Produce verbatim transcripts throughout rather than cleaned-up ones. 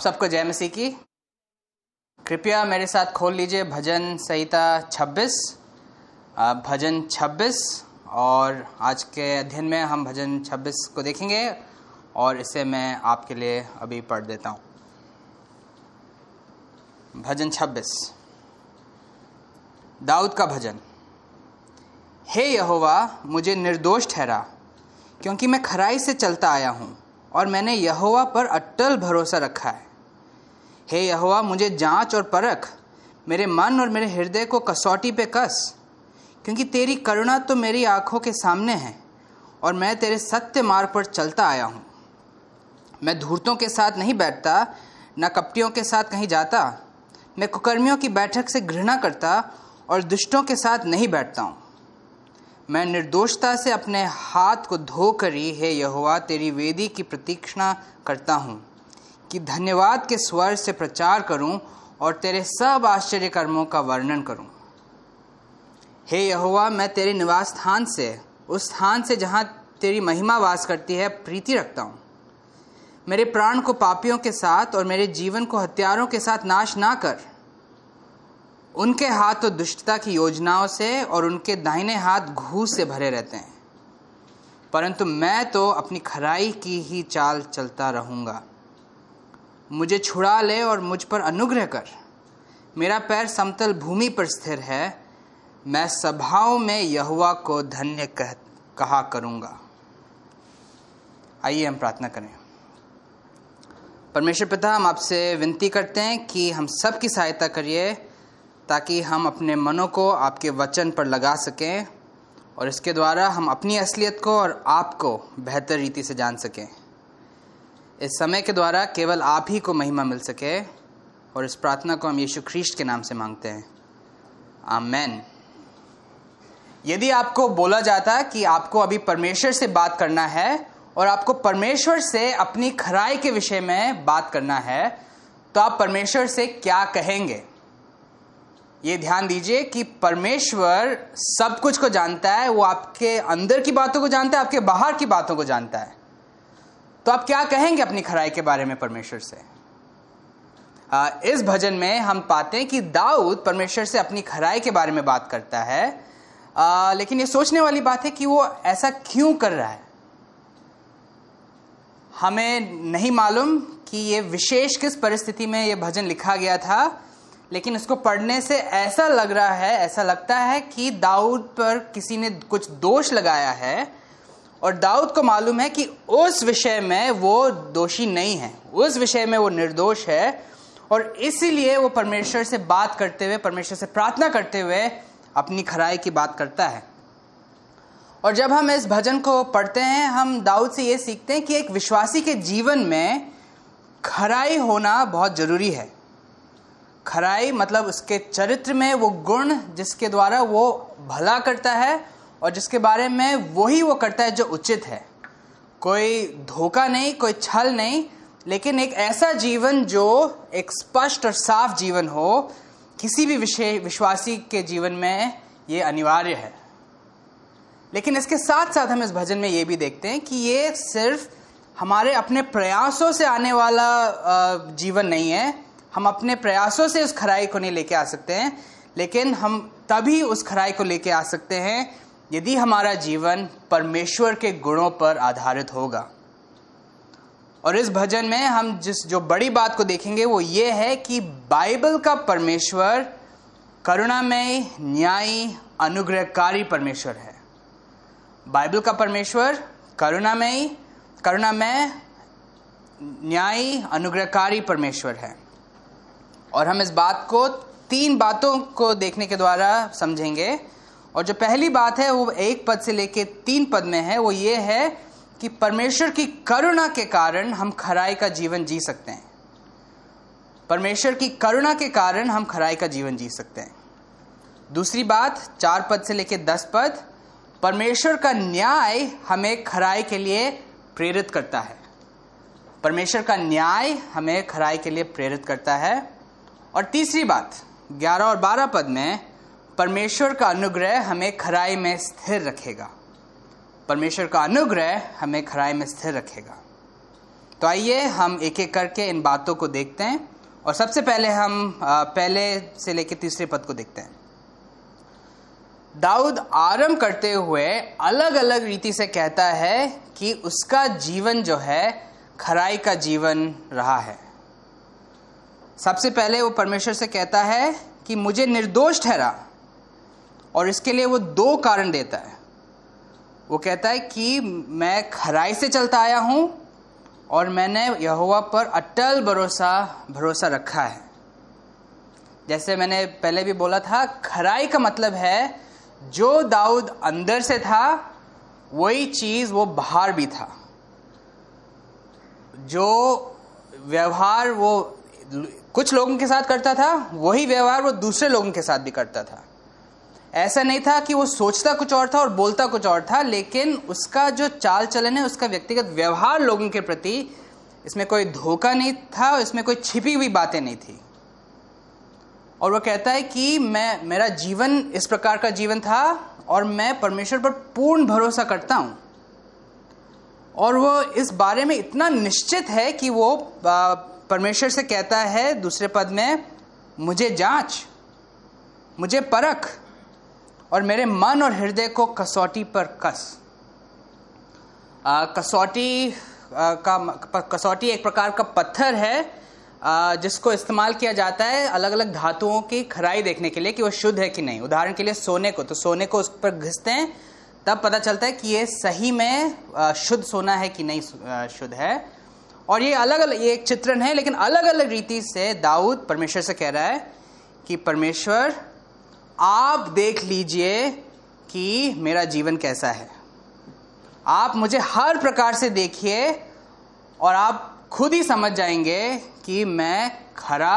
आप सबको जय मसीह की। कृपया मेरे साथ खोल लीजिए भजन संहिता छब्बीस, भजन छब्बीस, और आज के अध्ययन में हम भजन छब्बीस को देखेंगे और इसे मैं आपके लिए अभी पढ़ देता हूँ। भजन छब्बीस, दाऊद का भजन। हे यहोवा, मुझे निर्दोष ठहरा, क्योंकि मैं खराई से चलता आया हूँ और मैंने यहोवा पर अटल भरोसा रखा है। हे यहोवा, मुझे जांच और परख, मेरे मन और मेरे हृदय को कसौटी पे कस, क्योंकि तेरी करुणा तो मेरी आँखों के सामने है और मैं तेरे सत्य मार्ग पर चलता आया हूँ। मैं धूर्तों के साथ नहीं बैठता, न कपटियों के साथ कहीं जाता। मैं कुकर्मियों की बैठक से घृणा करता और दुष्टों के साथ नहीं बैठता हूँ। मैं निर्दोषता से अपने हाथ को धो करी, हे यहोवा, तेरी वेदी की प्रतीक्षा करता हूँ कि धन्यवाद के स्वर से प्रचार करूँ और तेरे सब आश्चर्य कर्मों का वर्णन करूँ। हे यहोवा, मैं तेरे निवास स्थान से, उस स्थान से जहाँ तेरी महिमा वास करती है, प्रीति रखता हूँ। मेरे प्राण को पापियों के साथ और मेरे जीवन को हत्यारों के साथ नाश ना कर। उनके हाथ तो दुष्टता की योजनाओं से और उनके दाहिने हाथ घूस से भरे रहते हैं, परंतु मैं तो अपनी खराई की ही चाल चलता रहूँगा। मुझे छुड़ा ले और मुझ पर अनुग्रह कर। मेरा पैर समतल भूमि पर स्थिर है। मैं सभाओं में यहोवा को धन्य कह कहा करूँगा। आइए हम प्रार्थना करें। परमेश्वर पिता, हम आपसे विनती करते हैं कि हम सब की सहायता करिए ताकि हम अपने मनों को आपके वचन पर लगा सकें और इसके द्वारा हम अपनी असलियत को और आपको बेहतर रीति से जान सकें। इस समय के द्वारा केवल आप ही को महिमा मिल सके, और इस प्रार्थना को हम यीशु ख्रीष्ट के नाम से मांगते हैं, आमेन। यदि आपको बोला जाता कि आपको अभी परमेश्वर से बात करना है और आपको परमेश्वर से अपनी खराई के विषय में बात करना है, तो आप परमेश्वर से क्या कहेंगे? ये ध्यान दीजिए कि परमेश्वर सब कुछ को जानता है। वो आपके अंदर की बातों को जानता है, आपके बाहर की बातों को जानता है। तो आप क्या कहेंगे अपनी खराई के बारे में परमेश्वर से? इस भजन में हम पाते हैं कि दाऊद परमेश्वर से अपनी खराई के बारे में बात करता है, लेकिन ये सोचने वाली बात है कि वो ऐसा क्यों कर रहा है। हमें नहीं मालूम कि ये विशेष किस परिस्थिति में ये भजन लिखा गया था, लेकिन इसको पढ़ने से ऐसा लग रहा है, ऐसा लगता है कि दाऊद पर किसी ने कुछ दोष लगाया है और दाऊद को मालूम है कि उस विषय में वो दोषी नहीं है, उस विषय में वो निर्दोष है, और इसीलिए वो परमेश्वर से बात करते हुए, परमेश्वर से प्रार्थना करते हुए अपनी खराई की बात करता है। और जब हम इस भजन को पढ़ते हैं, हम दाऊद से ये सीखते हैं कि एक विश्वासी के जीवन में खराई होना बहुत ज़रूरी है। खराई मतलब उसके चरित्र में वो गुण जिसके द्वारा वो भला करता है और जिसके बारे में वही वो करता है जो उचित है। कोई धोखा नहीं, कोई छल नहीं, लेकिन एक ऐसा जीवन जो एक स्पष्ट और साफ जीवन हो। किसी भी विषय विश्वासी के जीवन में ये अनिवार्य है। लेकिन इसके साथ साथ हम इस भजन में ये भी देखते हैं कि ये सिर्फ हमारे अपने प्रयासों से आने वाला जीवन नहीं है। हम अपने प्रयासों से उस खराई को नहीं लेके आ सकते हैं, लेकिन हम तभी उस खराई को लेके आ सकते हैं यदि हमारा जीवन परमेश्वर के गुणों पर आधारित होगा। और इस भजन में हम जिस जो बड़ी बात को देखेंगे वो ये है कि बाइबल का परमेश्वर करुणामय, न्यायी, अनुग्रहकारी परमेश्वर है। बाइबल का परमेश्वर करुणामय करुणामय न्यायी, अनुग्रहकारी परमेश्वर है। और हम इस बात को तीन बातों को देखने के द्वारा समझेंगे। और जो पहली बात है वो एक पद से लेके तीन पद में है, वो ये है कि परमेश्वर की करुणा के कारण हम खराई का जीवन जी सकते हैं। परमेश्वर की करुणा के कारण हम खराई का जीवन जी सकते हैं। दूसरी बात, चार पद से लेके दस पद, परमेश्वर का न्याय हमें खराई के लिए प्रेरित करता है। परमेश्वर का न्याय हमें खराई के लिए प्रेरित करता है। और तीसरी बात, ग्यारह और बारह पद में, परमेश्वर का अनुग्रह हमें खराई में स्थिर रखेगा। परमेश्वर का अनुग्रह हमें खराई में स्थिर रखेगा। तो आइए हम एक एक करके इन बातों को देखते हैं, और सबसे पहले हम पहले से लेकर तीसरे पद को देखते हैं। दाऊद आरंभ करते हुए अलग अलग रीति से कहता है कि उसका जीवन जो है खराई का जीवन रहा है। सबसे पहले वो परमेश्वर से कहता है कि मुझे निर्दोष ठहरा, और इसके लिए वो दो कारण देता है। वो कहता है कि मैं खराई से चलता आया हूँ और मैंने यहोवा पर अटल भरोसा भरोसा रखा है। जैसे मैंने पहले भी बोला था, खराई का मतलब है जो दाऊद अंदर से था वही चीज़ वो बाहर भी था। जो व्यवहार वो कुछ लोगों के साथ करता था वही व्यवहार वो दूसरे लोगों के साथ भी करता था। ऐसा नहीं था कि वो सोचता कुछ और था और बोलता कुछ और था, लेकिन उसका जो चाल चलन है, उसका व्यक्तिगत व्यवहार लोगों के प्रति, इसमें कोई धोखा नहीं था, इसमें कोई छिपी हुई बातें नहीं थी। और वो कहता है कि मैं मेरा जीवन इस प्रकार का जीवन था और मैं परमेश्वर पर पूर्ण भरोसा करता हूँ, और वो इस बारे में इतना निश्चित है कि वो परमेश्वर से कहता है दूसरे पद में, मुझे जांच, मुझे परख और मेरे मन और हृदय को कसौटी पर कस। आ, कसौटी आ, का कसौटी एक प्रकार का पत्थर है आ, जिसको इस्तेमाल किया जाता है अलग अलग धातुओं की खराई देखने के लिए कि वो शुद्ध है कि नहीं। उदाहरण के लिए सोने को, तो सोने को उस पर घिसते हैं तब पता चलता है कि ये सही में आ, शुद्ध सोना है कि नहीं शुद्ध है। और ये अलग अलग, ये एक चित्रण है, लेकिन अलग अलग रीति से दाऊद परमेश्वर से कह रहा है कि परमेश्वर आप देख लीजिए कि मेरा जीवन कैसा है, आप मुझे हर प्रकार से देखिए और आप खुद ही समझ जाएंगे कि मैं खरा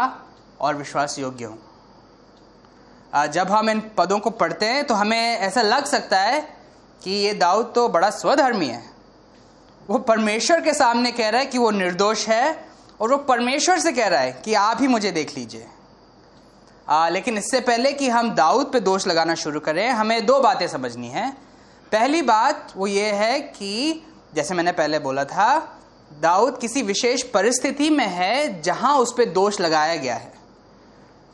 और विश्वास योग्य हूँ। जब हम इन पदों को पढ़ते हैं तो हमें ऐसा लग सकता है कि ये दाऊद तो बड़ा स्वधर्मी है। वो परमेश्वर के सामने कह रहा है कि वो निर्दोष है, और वो परमेश्वर से कह रहा है कि आप ही मुझे देख लीजिए। आ, लेकिन इससे पहले कि हम दाऊद पे दोष लगाना शुरू करें, हमें दो बातें समझनी हैं। पहली बात वो ये है कि जैसे मैंने पहले बोला था, दाऊद किसी विशेष परिस्थिति में है जहां उस पे दोष लगाया गया है,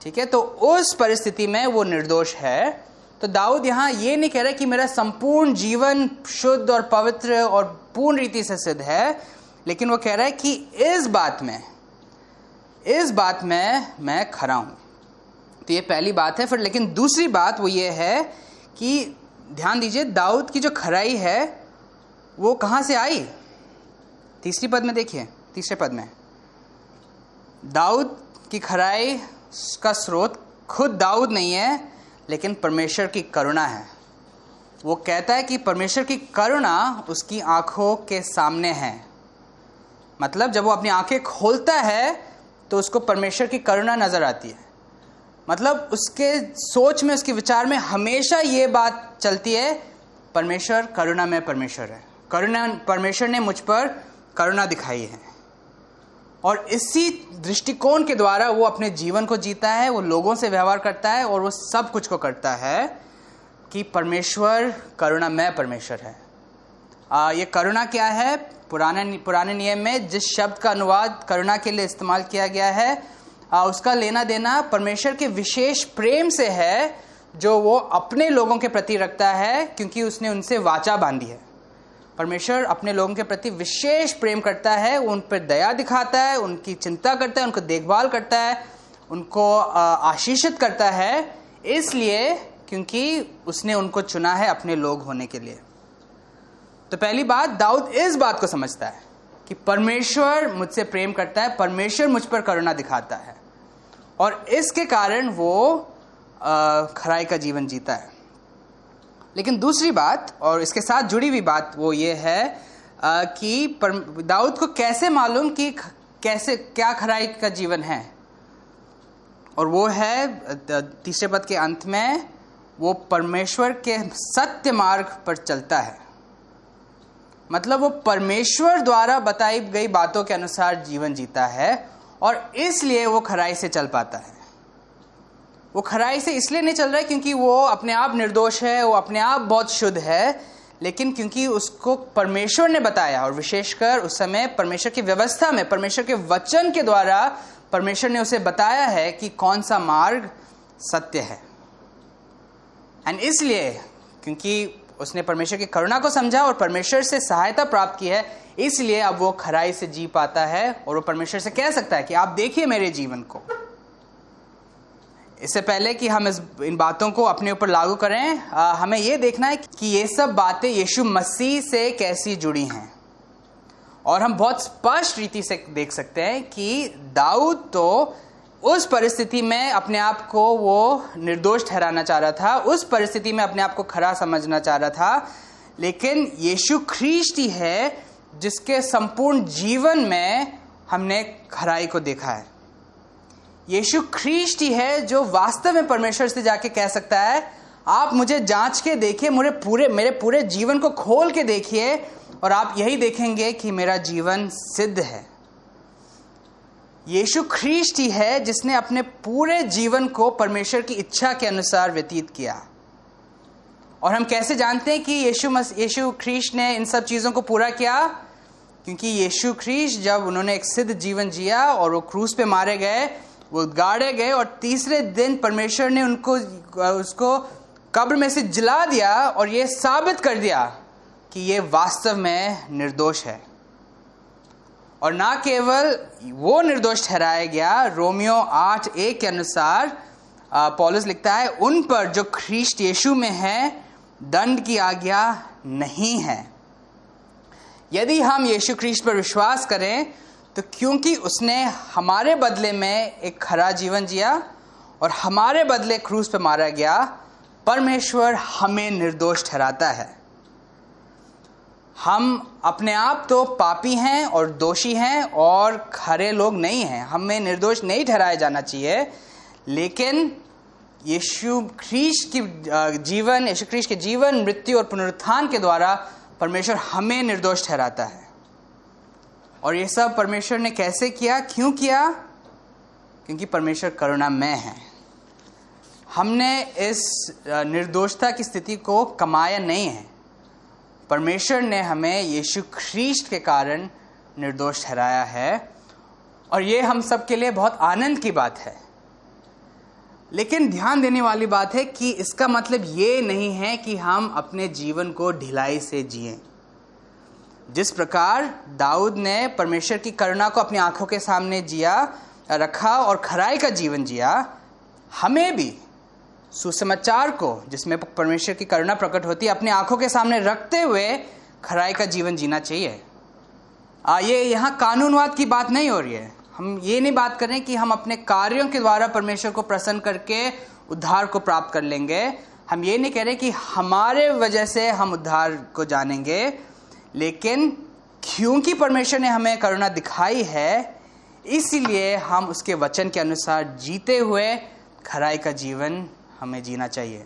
ठीक है। तो उस परिस्थिति में वो निर्दोष है। तो दाऊद यहाँ ये नहीं कह रहा कि मेरा संपूर्ण जीवन शुद्ध और पवित्र और पूर्ण रीति से सिद्ध है, लेकिन वो कह रहा है कि इस बात में इस बात में मैं खरा हूँ। तो ये पहली बात है। फिर लेकिन दूसरी बात वो ये है कि ध्यान दीजिए, दाऊद की जो खराई है वो कहाँ से आई। तीसरी पद में देखिए, तीसरे पद में दाऊद की खराई का स्रोत खुद दाऊद नहीं है, लेकिन परमेश्वर की करुणा है। वो कहता है कि परमेश्वर की करुणा उसकी आँखों के सामने है। मतलब जब वो अपनी आँखें खोलता है तो उसको परमेश्वर की करुणा नज़र आती है। मतलब उसके सोच में, उसके विचार में हमेशा ये बात चलती है, परमेश्वर करुणा में परमेश्वर है, करुणा परमेश्वर ने मुझ पर करुणा दिखाई है। और इसी दृष्टिकोण के द्वारा वो अपने जीवन को जीता है, वो लोगों से व्यवहार करता है, और वो सब कुछ को करता है कि परमेश्वर करुणा में परमेश्वर है। आ, ये करुणा क्या है? पुराने पुराने नियम में जिस शब्द का अनुवाद करुणा के लिए इस्तेमाल किया गया है, उसका लेना देना परमेश्वर के विशेष प्रेम से है जो वो अपने लोगों के प्रति रखता है, क्योंकि उसने उनसे वाचा बांधी है। परमेश्वर अपने लोगों के प्रति विशेष प्रेम करता है, उन पर दया दिखाता है, उनकी चिंता करता है, उनको देखभाल करता है, उनको आशीषित करता है, इसलिए क्योंकि उसने उनको चुना है अपने लोग होने के लिए। तो पहली बात, दाऊद इस बात को समझता है कि परमेश्वर मुझसे प्रेम करता है, परमेश्वर मुझ पर करुणा दिखाता है, और इसके कारण वो खराई का जीवन जीता है। लेकिन दूसरी बात, और इसके साथ जुड़ी हुई बात, वो ये है कि दाऊद को कैसे मालूम कि कैसे क्या खराई का जीवन है, और वो है तीसरे पद के अंत में, वो परमेश्वर के सत्य मार्ग पर चलता है। मतलब वो परमेश्वर द्वारा बताई गई बातों के अनुसार जीवन जीता है, और इसलिए वो खराई से चल पाता है। वो खराई से इसलिए नहीं चल रहा है क्योंकि वो अपने आप निर्दोष है, वो अपने आप बहुत शुद्ध है, लेकिन क्योंकि उसको परमेश्वर ने बताया, और विशेषकर उस समय परमेश्वर की व्यवस्था में, परमेश्वर के वचन के द्वारा परमेश्वर ने उसे बताया है कि कौन सा मार्ग सत्य है। एंड इसलिए क्योंकि उसने परमेश्वर की करुणा को समझा और परमेश्वर से सहायता प्राप्त की है, इसलिए अब वो खराई से जी पाता है और वो परमेश्वर से कह सकता है कि आप देखिए मेरे जीवन को। इससे पहले कि हम इस इन बातों को अपने ऊपर लागू करें, आ, हमें ये देखना है कि ये सब बातें यीशु मसीह से कैसी जुड़ी हैं। और हम बहुत स्पष्ट रीति से देख सकते हैं कि दाऊद तो उस परिस्थिति में अपने आप को वो निर्दोष ठहराना चाह रहा था, उस परिस्थिति में अपने आप को खरा समझना चाह रहा था, लेकिन यीशु ख्रीष्ट ही है जिसके संपूर्ण जीवन में हमने खराई को देखा है। यीशु ख्रीष्ट ही है जो वास्तव में परमेश्वर से जाके कह सकता है, आप मुझे जांच के देखिए, मेरे पूरे मेरे पूरे जीवन को खोल के देखिए, और आप यही देखेंगे कि मेरा जीवन सिद्ध है। यीशु ख्रीष्ट ही है जिसने अपने पूरे जीवन को परमेश्वर की इच्छा के अनुसार व्यतीत किया। और हम कैसे जानते हैं कि यीशु यीशु ख्रीष्ट ने इन सब चीज़ों को पूरा किया? क्योंकि यीशु ख्रीष्ट जब उन्होंने एक सिद्ध जीवन जिया और वो क्रूस पे मारे गए, वो गाड़े गए, और तीसरे दिन परमेश्वर ने उनको उसको कब्र में से जिला दिया और ये साबित कर दिया कि ये वास्तव में निर्दोष है। और ना केवल वो निर्दोष ठहराया गया, रोमियो आठ एक के अनुसार पौलुस लिखता है, उन पर जो ख्रीष्ट यीशु में है दंड की आज्ञा नहीं है। यदि हम यीशु ख्रीष्ट पर विश्वास करें तो क्योंकि उसने हमारे बदले में एक खरा जीवन जिया और हमारे बदले क्रूस पर मारा गया, परमेश्वर हमें निर्दोष ठहराता है। हम अपने आप तो पापी हैं और दोषी हैं और खरे लोग नहीं हैं, हमें निर्दोष नहीं ठहराया जाना चाहिए, लेकिन यीशु ख्रीष्ट की जीवन यीशु ख्रीष्ट के जीवन, मृत्यु और पुनरुत्थान के द्वारा परमेश्वर हमें निर्दोष ठहराता है। और ये सब परमेश्वर ने कैसे किया, क्यों किया? क्योंकि परमेश्वर करुणामय है। हमने इस निर्दोषता की स्थिति को कमाया नहीं है, परमेश्वर ने हमें यीशु ख्रीष्ट के कारण निर्दोष ठहराया है, और ये हम सब के लिए बहुत आनंद की बात है। लेकिन ध्यान देने वाली बात है कि इसका मतलब ये नहीं है कि हम अपने जीवन को ढिलाई से जिएं। जिस प्रकार दाऊद ने परमेश्वर की करुणा को अपनी आंखों के सामने जिया रखा और खराई का जीवन जिया, हमें भी सुसमाचार को, जिसमें परमेश्वर की करुणा प्रकट होती है, अपनी आंखों के सामने रखते हुए खराई का जीवन जीना चाहिए। आ, ये यहाँ कानूनवाद की बात नहीं हो रही है। हम ये नहीं बात कर रहे हैं कि हम अपने कार्यों के द्वारा परमेश्वर को प्रसन्न करके उद्धार को प्राप्त कर लेंगे। हम ये नहीं कह रहे कि हमारे वजह से हम उद्धार को जानेंगे, लेकिन क्योंकि परमेश्वर ने हमें करुणा दिखाई है, इसीलिए हम उसके वचन के अनुसार जीते हुए खराई का जीवन हमें जीना चाहिए।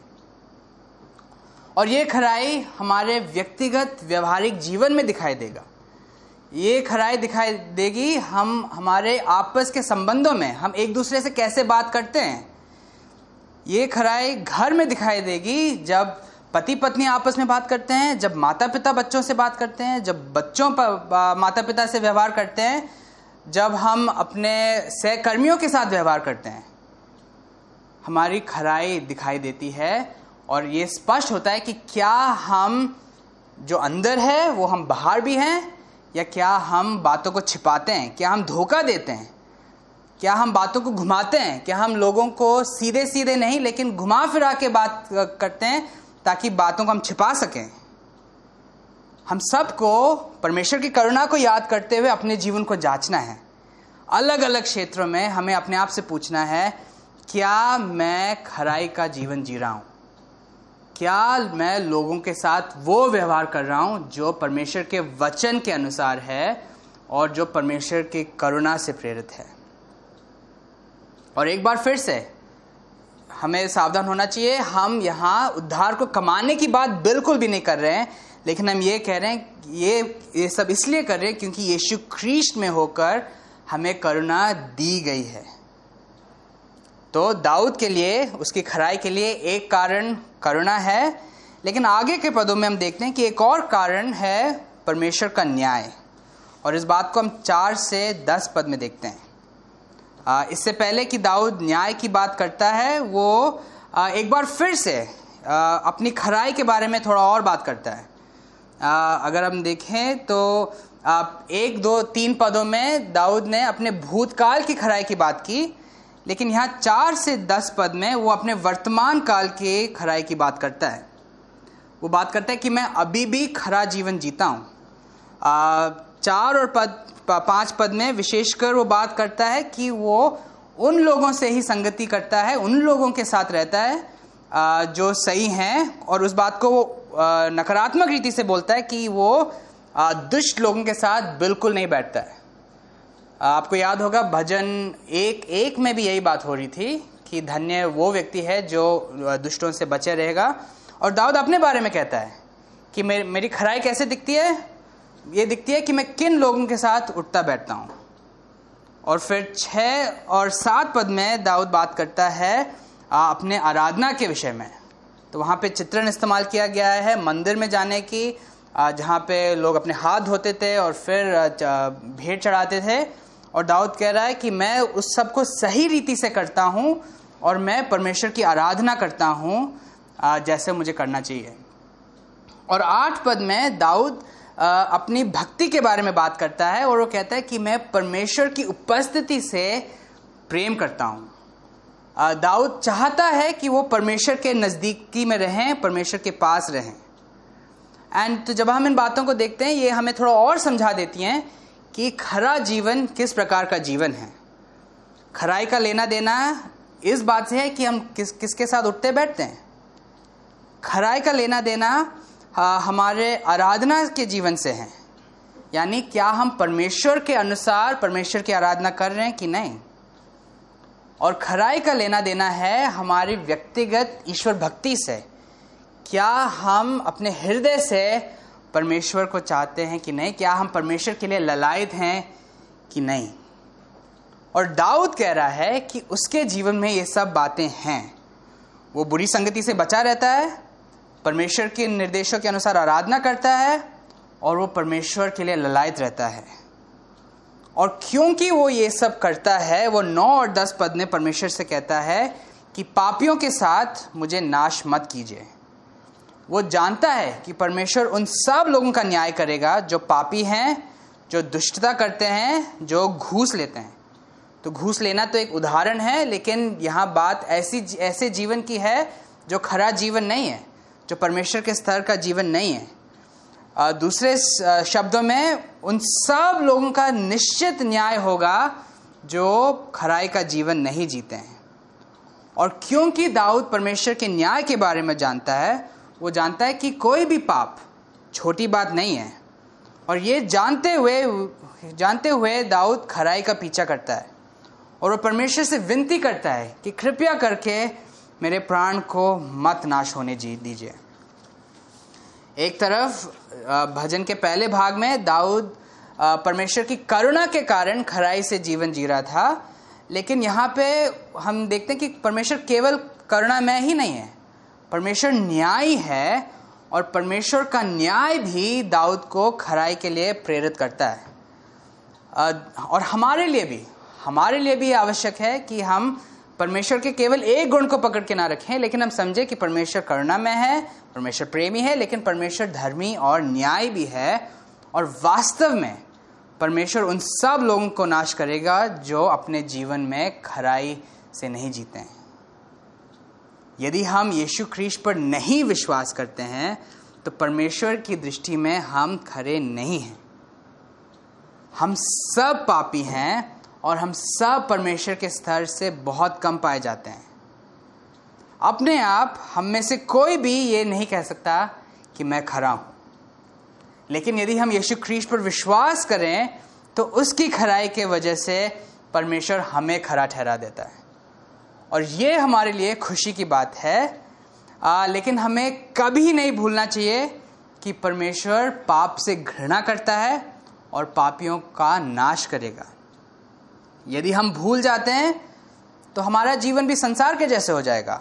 और ये खराई हमारे व्यक्तिगत व्यवहारिक जीवन में दिखाई देगा, ये खराई दिखाई देगी हम हमारे आपस के संबंधों में, हम एक दूसरे से कैसे बात करते हैं। ये खराई घर में दिखाई देगी, जब पति पत्नी आपस में बात करते हैं, जब माता पिता बच्चों से बात करते हैं, जब बच्चों पर माता पिता से व्यवहार करते हैं, जब हम अपने सहकर्मियों के साथ व्यवहार करते हैं, हमारी खराई दिखाई देती है। और ये स्पष्ट होता है कि क्या हम जो अंदर है वो हम बाहर भी हैं, या क्या हम बातों को छिपाते हैं, क्या हम धोखा देते हैं, क्या हम बातों को घुमाते हैं, क्या हम लोगों को सीधे सीधे नहीं लेकिन घुमा फिरा के बात करते हैं ताकि बातों को हम छिपा सकें। हम सबको परमेश्वर की करुणा को याद करते हुए अपने जीवन को जांचना है। अलग अलग क्षेत्रों में हमें अपने आप से पूछना है, क्या मैं खराई का जीवन जी रहा हूँ? क्या मैं लोगों के साथ वो व्यवहार कर रहा हूँ जो परमेश्वर के वचन के अनुसार है और जो परमेश्वर की करुणा से प्रेरित है? और एक बार फिर से हमें सावधान होना चाहिए, हम यहाँ उद्धार को कमाने की बात बिल्कुल भी नहीं कर रहे हैं, लेकिन हम ये कह रहे हैं ये ये सब इसलिए कर रहे हैं क्योंकि यीशु ख्रीष्ट में होकर हमें करुणा दी गई है। तो दाऊद के लिए, उसकी खराई के लिए एक कारण करुणा है, लेकिन आगे के पदों में हम देखते हैं कि एक और कारण है परमेश्वर का न्याय, और इस बात को हम चार से दस पद में देखते हैं। इससे पहले कि दाऊद न्याय की बात करता है, वो एक बार फिर से अपनी खराई के बारे में थोड़ा और बात करता है। अगर हम देखें तो आप एक दो तीन पदों में दाऊद ने अपने भूतकाल की खराई की बात की, लेकिन यहाँ चार से दस पद में वो अपने वर्तमान काल की खराई की बात करता है। वो बात करता है कि मैं अभी भी खरा जीवन जीता हूँ। चार और पद पाँच पद में विशेषकर वो बात करता है कि वो उन लोगों से ही संगति करता है, उन लोगों के साथ रहता है आ, जो सही हैं, और उस बात को वो आ, नकारात्मक रीति से बोलता है कि वो आ, दुष्ट लोगों के साथ बिल्कुल नहीं बैठता है। आ, आपको याद होगा भजन एक एक में भी यही बात हो रही थी कि धन्य वो व्यक्ति है जो दुष्टों से बचे रहेगा। और दाऊद अपने बारे में कहता है कि मेरी मेरी खराई कैसे दिखती है, ये दिखती है कि मैं किन लोगों के साथ उठता बैठता हूँ। और फिर छः और सात पद में दाऊद बात करता है आ, अपने आराधना के विषय में। तो वहाँ पे चित्रण इस्तेमाल किया गया है मंदिर में जाने की, जहाँ पे लोग अपने हाथ धोते थे और फिर भेंट चढ़ाते थे। और दाऊद कह रहा है कि मैं उस सब को सही रीति से करता हूँ और मैं परमेश्वर की आराधना करता हूँ जैसे मुझे करना चाहिए। और आठ पद में दाऊद अपनी भक्ति के बारे में बात करता है, और वो कहता है कि मैं परमेश्वर की उपस्थिति से प्रेम करता हूँ। दाऊद चाहता है कि वो परमेश्वर के नज़दीकी में रहें, परमेश्वर के पास रहें। एंड तो जब हम इन बातों को देखते हैं, ये हमें थोड़ा और समझा देती हैं कि खरा जीवन किस प्रकार का जीवन है। खराई का लेना देना इस बात से है कि हम किस किसके साथ उठते बैठते हैं। खराई का लेना देना हाँ, हमारे आराधना के जीवन से हैं, यानी क्या हम परमेश्वर के अनुसार परमेश्वर की आराधना कर रहे हैं कि नहीं। और खराई का लेना देना है हमारी व्यक्तिगत ईश्वर भक्ति से, क्या हम अपने हृदय से परमेश्वर को चाहते हैं कि नहीं, क्या हम परमेश्वर के लिए ललायत हैं कि नहीं। और दाऊद कह रहा है कि उसके जीवन में ये सब बातें हैं। वो बुरी संगति से बचा रहता है, परमेश्वर के निर्देशों के अनुसार आराधना करता है, और वो परमेश्वर के लिए ललायत रहता है। और क्योंकि वो ये सब करता है, वो नौ और दस पद में परमेश्वर से कहता है कि पापियों के साथ मुझे नाश मत कीजिए। वो जानता है कि परमेश्वर उन सब लोगों का न्याय करेगा जो पापी हैं, जो दुष्टता करते हैं, जो घूस लेते हैं। तो घूस लेना तो एक उदाहरण है, लेकिन यहाँ बात ऐसी ऐसे जीवन की है जो खरा जीवन नहीं है, जो परमेश्वर के स्तर का जीवन नहीं है। आ, दूसरे शब्दों में उन सब लोगों का निश्चित न्याय होगा जो खराई का जीवन नहीं जीते हैं। और क्योंकि दाऊद परमेश्वर के न्याय के बारे में जानता है, वो जानता है कि कोई भी पाप छोटी बात नहीं है, और ये जानते हुए जानते हुए दाऊद खराई का पीछा करता है। और वो परमेश्वर से विनती करता है कि कृपया करके मेरे प्राण को मत नाश होने दीजिए। एक तरफ भजन के पहले भाग में दाऊद परमेश्वर की करुणा के कारण खराई से जीवन जी रहा था, लेकिन यहाँ पे हम देखते हैं कि परमेश्वर केवल करुणा में ही नहीं है, परमेश्वर न्यायी है, और परमेश्वर का न्याय भी दाऊद को खराई के लिए प्रेरित करता है। और हमारे लिए भी हमारे लिए भी आवश्यक है कि हम परमेश्वर के केवल एक गुण को पकड़ के ना रखें, लेकिन हम समझे कि परमेश्वर करुणामय है, परमेश्वर प्रेमी है, लेकिन परमेश्वर धर्मी और न्याय भी है। और वास्तव में परमेश्वर उन सब लोगों को नाश करेगा जो अपने जीवन में खराई से नहीं जीते हैं। यदि हम यीशु ख्रीष्ट पर नहीं विश्वास करते हैं तो परमेश्वर की दृष्टि में हम खरे नहीं हैं। हम सब पापी हैं और हम सब परमेश्वर के स्तर से बहुत कम पाए जाते हैं। अपने आप हम में से कोई भी ये नहीं कह सकता कि मैं खरा हूँ, लेकिन यदि हम यीशु ख्रीष्ट पर विश्वास करें तो उसकी खराई के वजह से परमेश्वर हमें खरा ठहरा देता है, और ये हमारे लिए खुशी की बात है। आ, लेकिन हमें कभी नहीं भूलना चाहिए कि परमेश्वर पाप से घृणा करता है और पापियों का नाश करेगा। यदि हम भूल जाते हैं तो हमारा जीवन भी संसार के जैसे हो जाएगा।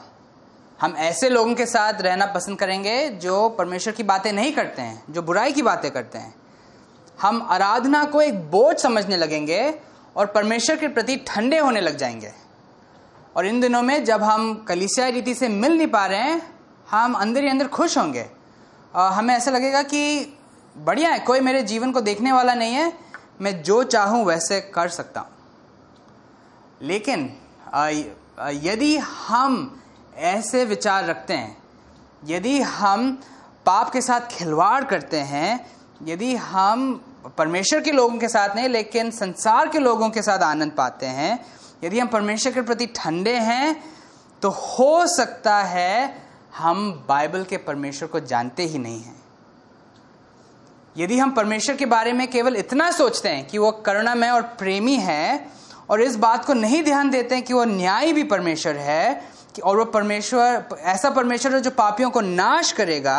हम ऐसे लोगों के साथ रहना पसंद करेंगे जो परमेश्वर की बातें नहीं करते हैं, जो बुराई की बातें करते हैं। हम आराधना को एक बोझ समझने लगेंगे और परमेश्वर के प्रति ठंडे होने लग जाएंगे। और इन दिनों में जब हम कलीसिया रीति से मिल नहीं पा रहे हैं, हम अंदर ही अंदर खुश होंगे। हमें ऐसा लगेगा कि बढ़िया है, कोई मेरे जीवन को देखने वाला नहीं है, मैं जो चाहूँ वैसे कर सकता हूँ। लेकिन यदि हम ऐसे विचार रखते हैं, यदि हम पाप के साथ खिलवाड़ करते हैं, यदि हम परमेश्वर के लोगों के साथ नहीं लेकिन संसार के लोगों के साथ आनंद पाते हैं, यदि हम परमेश्वर के प्रति ठंडे हैं, तो हो सकता है हम बाइबल के परमेश्वर को जानते ही नहीं हैं। यदि हम परमेश्वर के बारे में केवल इतना सोचते हैं कि वो करुणामय और प्रेमी है, और इस बात को नहीं ध्यान देते हैं कि वो न्यायी भी परमेश्वर है, और वो परमेश्वर ऐसा परमेश्वर है जो पापियों को नाश करेगा,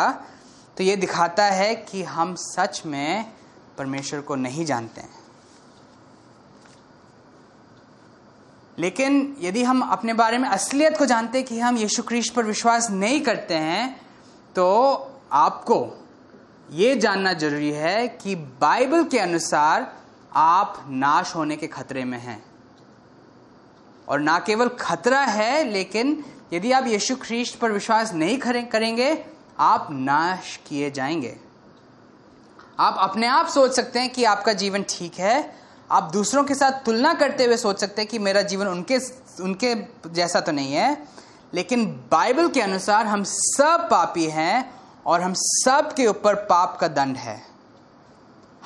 तो ये दिखाता है कि हम सच में परमेश्वर को नहीं जानते हैं। लेकिन यदि हम अपने बारे में असलियत को जानते कि हम यीशु ख्रीष्ट पर विश्वास नहीं करते हैं, तो आपको ये जानना जरूरी है कि बाइबल के अनुसार आप नाश होने के खतरे में हैं। और ना केवल खतरा है, लेकिन यदि आप यीशु ख्रीष्ट पर विश्वास नहीं करेंगे, आप नाश किए जाएंगे। आप अपने आप सोच सकते हैं कि आपका जीवन ठीक है, आप दूसरों के साथ तुलना करते हुए सोच सकते हैं कि मेरा जीवन उनके उनके जैसा तो नहीं है, लेकिन बाइबल के अनुसार हम सब पापी हैं और हम सब के ऊपर पाप का दंड है।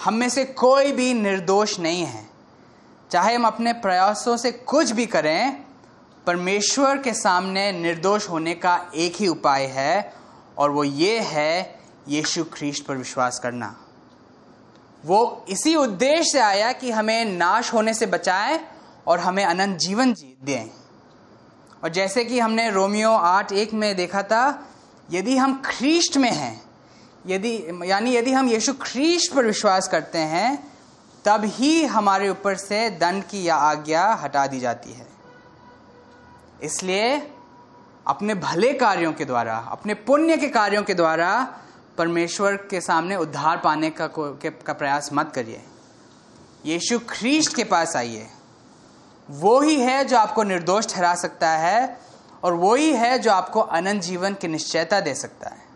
हम में से कोई भी निर्दोष नहीं है। चाहे हम अपने प्रयासों से कुछ भी करें, परमेश्वर के सामने निर्दोष होने का एक ही उपाय है, और वो ये है यीशु ख्रीष्ट पर विश्वास करना। वो इसी उद्देश्य से आया कि हमें नाश होने से बचाए और हमें अनंत जीवन जी दें। और जैसे कि हमने रोमियो आठ एक में देखा था, यदि हम ख्रीष्ट में हैं, यदि यानी यदि हम यीशु ख्रीष्ट पर विश्वास करते हैं, तब ही हमारे ऊपर से दंड की या आज्ञा हटा दी जाती है। इसलिए अपने भले कार्यों के द्वारा, अपने पुण्य के कार्यों के द्वारा परमेश्वर के सामने उद्धार पाने का का प्रयास मत करिए। यीशु ख्रीष्ट के पास आइए। वो ही है जो आपको निर्दोष ठहरा सकता है, और वो ही है जो आपको अनंत जीवन की निश्चयता दे सकता है।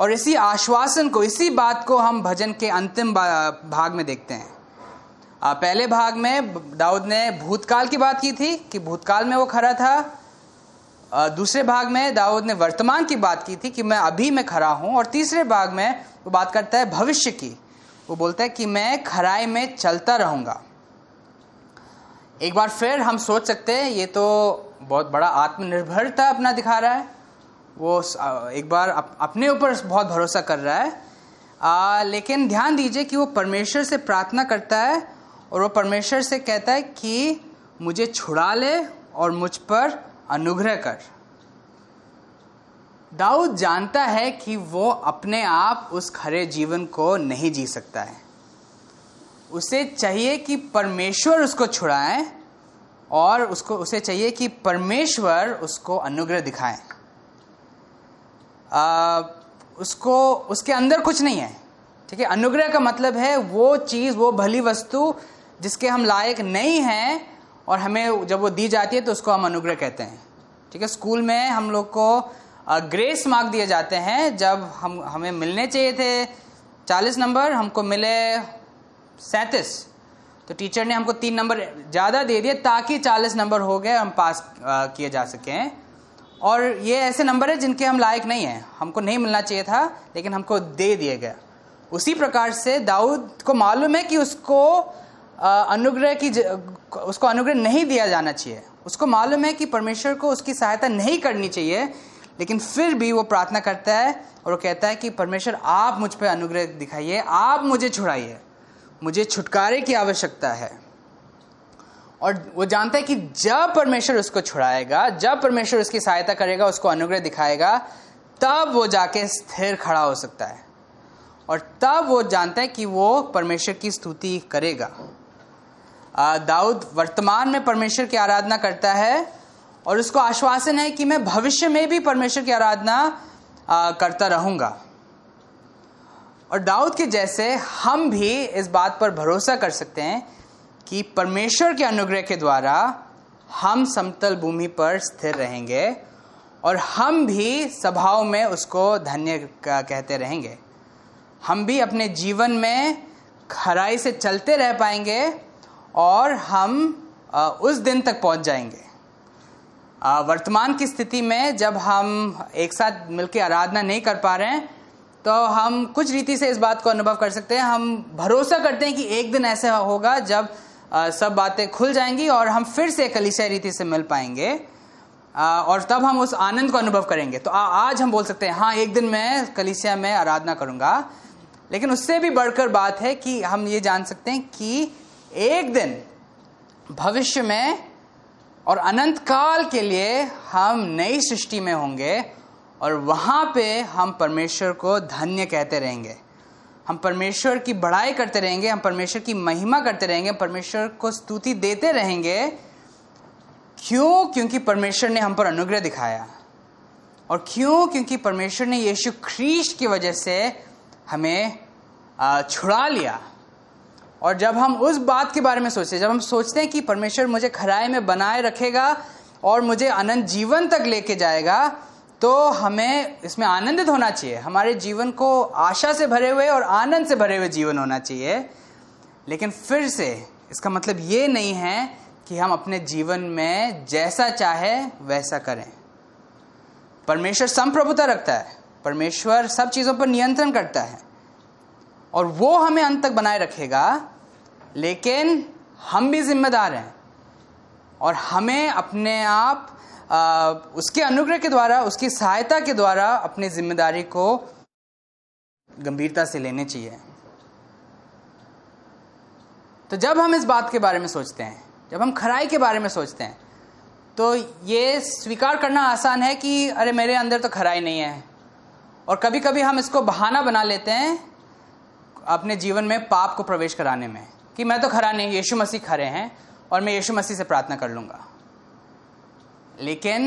और इसी आश्वासन को, इसी बात को हम भजन के अंतिम भाग में देखते हैं। पहले भाग में दाऊद ने भूतकाल की बात की थी कि भूतकाल में वो खड़ा था। दूसरे भाग में दाऊद ने वर्तमान की बात की थी कि मैं अभी में खड़ा हूँ। और तीसरे भाग में वो बात करता है भविष्य की। वो बोलता है कि मैं खराई में चलता रहूँगा। एक बार फिर हम सोच सकते हैं, ये तो बहुत बड़ा आत्मनिर्भरता अपना दिखा रहा है, वो एक बार अप, अपने ऊपर बहुत भरोसा कर रहा है। आ, लेकिन ध्यान दीजिए कि वो परमेश्वर से प्रार्थना करता है, और वो परमेश्वर से कहता है कि मुझे छुड़ा ले और मुझ पर अनुग्रह कर। दाऊद जानता है कि वो अपने आप उस खरे जीवन को नहीं जी सकता है। उसे चाहिए कि परमेश्वर उसको छुड़ाए, और उसको उसे चाहिए कि परमेश्वर उसको अनुग्रह दिखाए। आ, उसको उसके अंदर कुछ नहीं है। ठीक है, अनुग्रह का मतलब है वो चीज़, वो भली वस्तु जिसके हम लायक नहीं हैं, और हमें जब वो दी जाती है तो उसको हम अनुग्रह कहते हैं। ठीक है, स्कूल में हम लोग को ग्रेस मार्क दिए जाते हैं। जब हम हमें मिलने चाहिए थे चालीस नंबर, हमको मिले सैंतीस, तो टीचर ने हमको तीन नंबर ज़्यादा दे दिए ताकि चालीस नंबर हो गए, हम पास किए जा सकें। और ये ऐसे नंबर है जिनके हम लायक नहीं हैं, हमको नहीं मिलना चाहिए था, लेकिन हमको दे दिया गया। उसी प्रकार से दाऊद को मालूम है कि उसको अनुग्रह की उसको अनुग्रह नहीं दिया जाना चाहिए। उसको मालूम है कि परमेश्वर को उसकी सहायता नहीं करनी चाहिए, लेकिन फिर भी वो प्रार्थना करता है और वो कहता है कि परमेश्वर आप मुझ पर अनुग्रह दिखाइए, आप मुझे छुड़ाइए, मुझे छुटकारे की आवश्यकता है। और वो जानता है कि जब परमेश्वर उसको छुड़ाएगा, जब परमेश्वर उसकी सहायता करेगा, उसको अनुग्रह दिखाएगा, तब वो जाके स्थिर खड़ा हो सकता है, और तब वो जानता है कि वो परमेश्वर की स्तुति करेगा। दाऊद वर्तमान में परमेश्वर की आराधना करता है, और उसको आश्वासन है कि मैं भविष्य में भी परमेश्वर की आराधना आ, करता रहूँगा। और दाऊद के जैसे हम भी इस बात पर भरोसा कर सकते हैं कि परमेश्वर के अनुग्रह के द्वारा हम समतल भूमि पर स्थिर रहेंगे और हम भी सभाओं में उसको धन्य कहते रहेंगे। हम भी अपने जीवन में खराई से चलते रह पाएंगे और हम उस दिन तक पहुंच जाएंगे। वर्तमान की स्थिति में जब हम एक साथ मिलकर आराधना नहीं कर पा रहे हैं तो हम कुछ रीति से इस बात को अनुभव कर सकते हैं। हम भरोसा करते हैं कि एक दिन ऐसा होगा जब सब बातें खुल जाएंगी और हम फिर से कलीसिया रीति से मिल पाएंगे और तब हम उस आनंद को अनुभव करेंगे। तो आज हम बोल सकते हैं, हाँ, एक दिन मैं कलीसिया में आराधना करूँगा। लेकिन उससे भी बढ़कर बात है कि हम ये जान सकते हैं कि एक दिन भविष्य में और अनंत काल के लिए हम नई सृष्टि में होंगे और वहाँ पे हम परमेश्वर को धन्य कहते रहेंगे। हम परमेश्वर की बड़ाई करते रहेंगे, हम परमेश्वर की महिमा करते रहेंगे, परमेश्वर को स्तुति देते रहेंगे। क्यों? क्योंकि परमेश्वर ने हम पर अनुग्रह दिखाया। और क्यों? क्योंकि परमेश्वर ने यीशु ख्रीष्ट की वजह से हमें छुड़ा लिया। और जब हम उस बात के बारे में सोचते हैं, जब हम सोचते हैं कि परमेश्वर मुझे खराई में बनाए रखेगा और मुझे अनंत जीवन तक लेके जाएगा, तो हमें इसमें आनंदित होना चाहिए। हमारे जीवन को आशा से भरे हुए और आनंद से भरे हुए जीवन होना चाहिए। लेकिन फिर से इसका मतलब ये नहीं है कि हम अपने जीवन में जैसा चाहे वैसा करें। परमेश्वर संप्रभुता रखता है, परमेश्वर सब चीज़ों पर नियंत्रण करता है और वो हमें अंत तक बनाए रखेगा। लेकिन हम भी जिम्मेदार हैं और हमें अपने आप आ, उसके अनुग्रह के द्वारा, उसकी सहायता के द्वारा अपनी जिम्मेदारी को गंभीरता से लेने चाहिए। तो जब हम इस बात के बारे में सोचते हैं, जब हम खराई के बारे में सोचते हैं, तो ये स्वीकार करना आसान है कि अरे मेरे अंदर तो खराई नहीं है। और कभी कभी हम इसको बहाना बना लेते हैं अपने जीवन में पाप को प्रवेश कराने में कि मैं तो खरा नहीं, यीशु मसीह खरे हैं और मैं यीशु मसीह से प्रार्थना कर लूँगा। लेकिन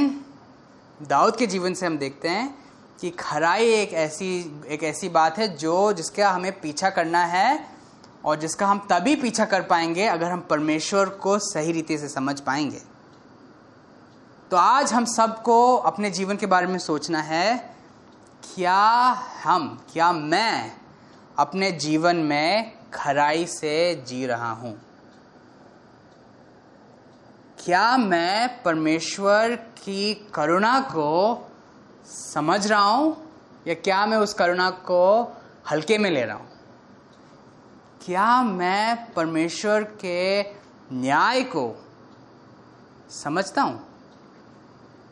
दाऊद के जीवन से हम देखते हैं कि खराई एक ऐसी एक ऐसी बात है जो जिसका हमें पीछा करना है और जिसका हम तभी पीछा कर पाएंगे अगर हम परमेश्वर को सही रीति से समझ पाएंगे। तो आज हम सबको अपने जीवन के बारे में सोचना है, क्या हम क्या मैं अपने जीवन में खराई से जी रहा हूँ? क्या मैं परमेश्वर की करुणा को समझ रहा हूँ या क्या मैं उस करुणा को हल्के में ले रहा हूँ? क्या मैं परमेश्वर के न्याय को समझता हूँ?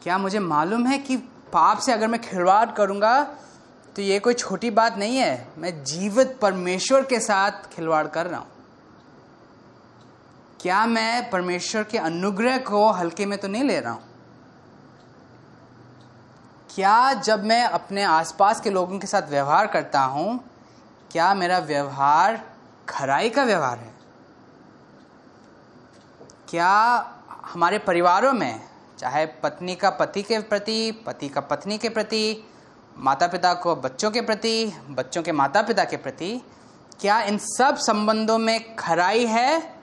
क्या मुझे मालूम है कि पाप से अगर मैं खिलवाड़ करूँगा तो ये कोई छोटी बात नहीं है, मैं जीवित परमेश्वर के साथ खिलवाड़ कर रहा हूँ। क्या मैं परमेश्वर के अनुग्रह को हल्के में तो नहीं ले रहा हूँ? क्या जब मैं अपने आसपास के लोगों के साथ व्यवहार करता हूँ, क्या मेरा व्यवहार खराई का व्यवहार है? क्या हमारे परिवारों में, चाहे पत्नी का पति के प्रति, पति का पत्नी के प्रति, माता पिता को बच्चों के प्रति, बच्चों के माता पिता के प्रति, क्या इन सब संबंधों में खराई है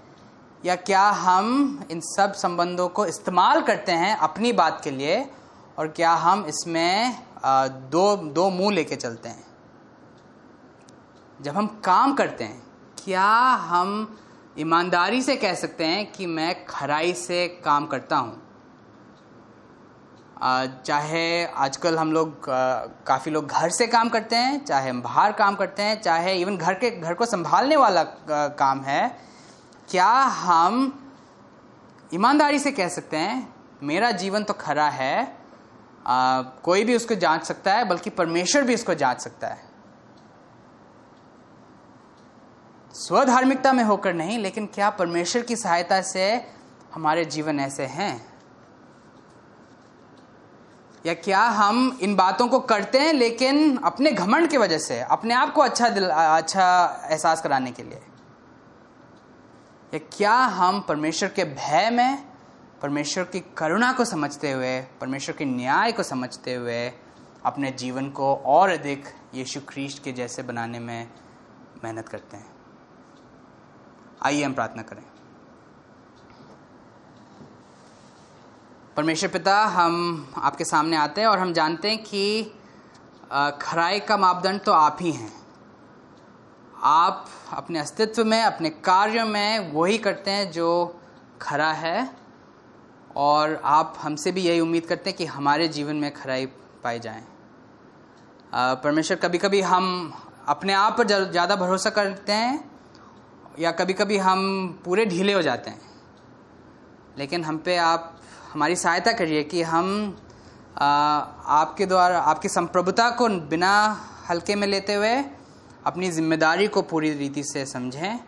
या क्या हम इन सब संबंधों को इस्तेमाल करते हैं अपनी बात के लिए? और क्या हम इसमें दो दो मुंह लेके चलते हैं? जब हम काम करते हैं, क्या हम ईमानदारी से कह सकते हैं कि मैं खराई से काम करता हूँ? चाहे आजकल हम लोग काफ़ी लोग घर से काम करते हैं, चाहे हम बाहर काम करते हैं, चाहे इवन घर के घर को संभालने वाला काम है, क्या हम ईमानदारी से कह सकते हैं मेरा जीवन तो खरा है? आ, कोई भी उसको जांच सकता है, बल्कि परमेश्वर भी उसको जांच सकता है। स्वधार्मिकता में होकर नहीं, लेकिन क्या परमेश्वर की सहायता से हमारे जीवन ऐसे हैं? या क्या हम इन बातों को करते हैं लेकिन अपने घमंड की वजह से, अपने आप को अच्छा दिल अच्छा एहसास कराने के लिए? या क्या हम परमेश्वर के भय में परमेश्वर की करुणा को समझते हुए, परमेश्वर के न्याय को समझते हुए अपने जीवन को और अधिक यीशु ख्रीष्ट के जैसे बनाने में मेहनत करते हैं। आइए हम प्रार्थना करें। परमेश्वर पिता, हम आपके सामने आते हैं और हम जानते हैं कि खराई का मापदंड तो आप ही हैं। आप अपने अस्तित्व में, अपने कार्यों में वही करते हैं जो खरा है, और आप हमसे भी यही उम्मीद करते हैं कि हमारे जीवन में खराई पाए जाए। परमेश्वर, कभी कभी हम अपने आप पर ज़्यादा भरोसा करते हैं या कभी कभी हम पूरे ढीले हो जाते हैं, लेकिन हम पे आप हमारी सहायता करिए कि हम आ, आपके द्वारा आपकी संप्रभुता को बिना हल्के में लेते हुए अपनी जिम्मेदारी को पूरी रीति से समझें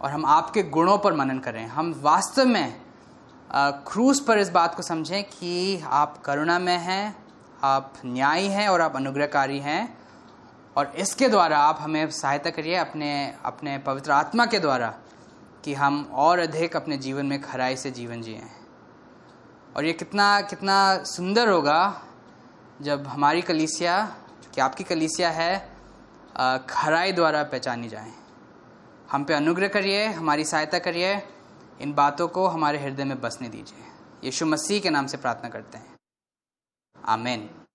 और हम आपके गुणों पर मनन करें। हम वास्तव में क्रूस पर इस बात को समझें कि आप करुणा में हैं, आप न्यायी हैं और आप अनुग्रहकारी हैं, और इसके द्वारा आप हमें सहायता करिए अपने अपने पवित्र आत्मा के द्वारा कि हम और अधिक अपने जीवन में खराई से जीवन जिएं। और ये कितना कितना सुंदर होगा जब हमारी कलीसिया, कि आपकी कलीसिया है, खराई द्वारा पहचानी जाए। हम पे अनुग्रह करिए, हमारी सहायता करिए, इन बातों को हमारे हृदय में बसने दीजिए। यीशु मसीह के नाम से प्रार्थना करते हैं, आमीन।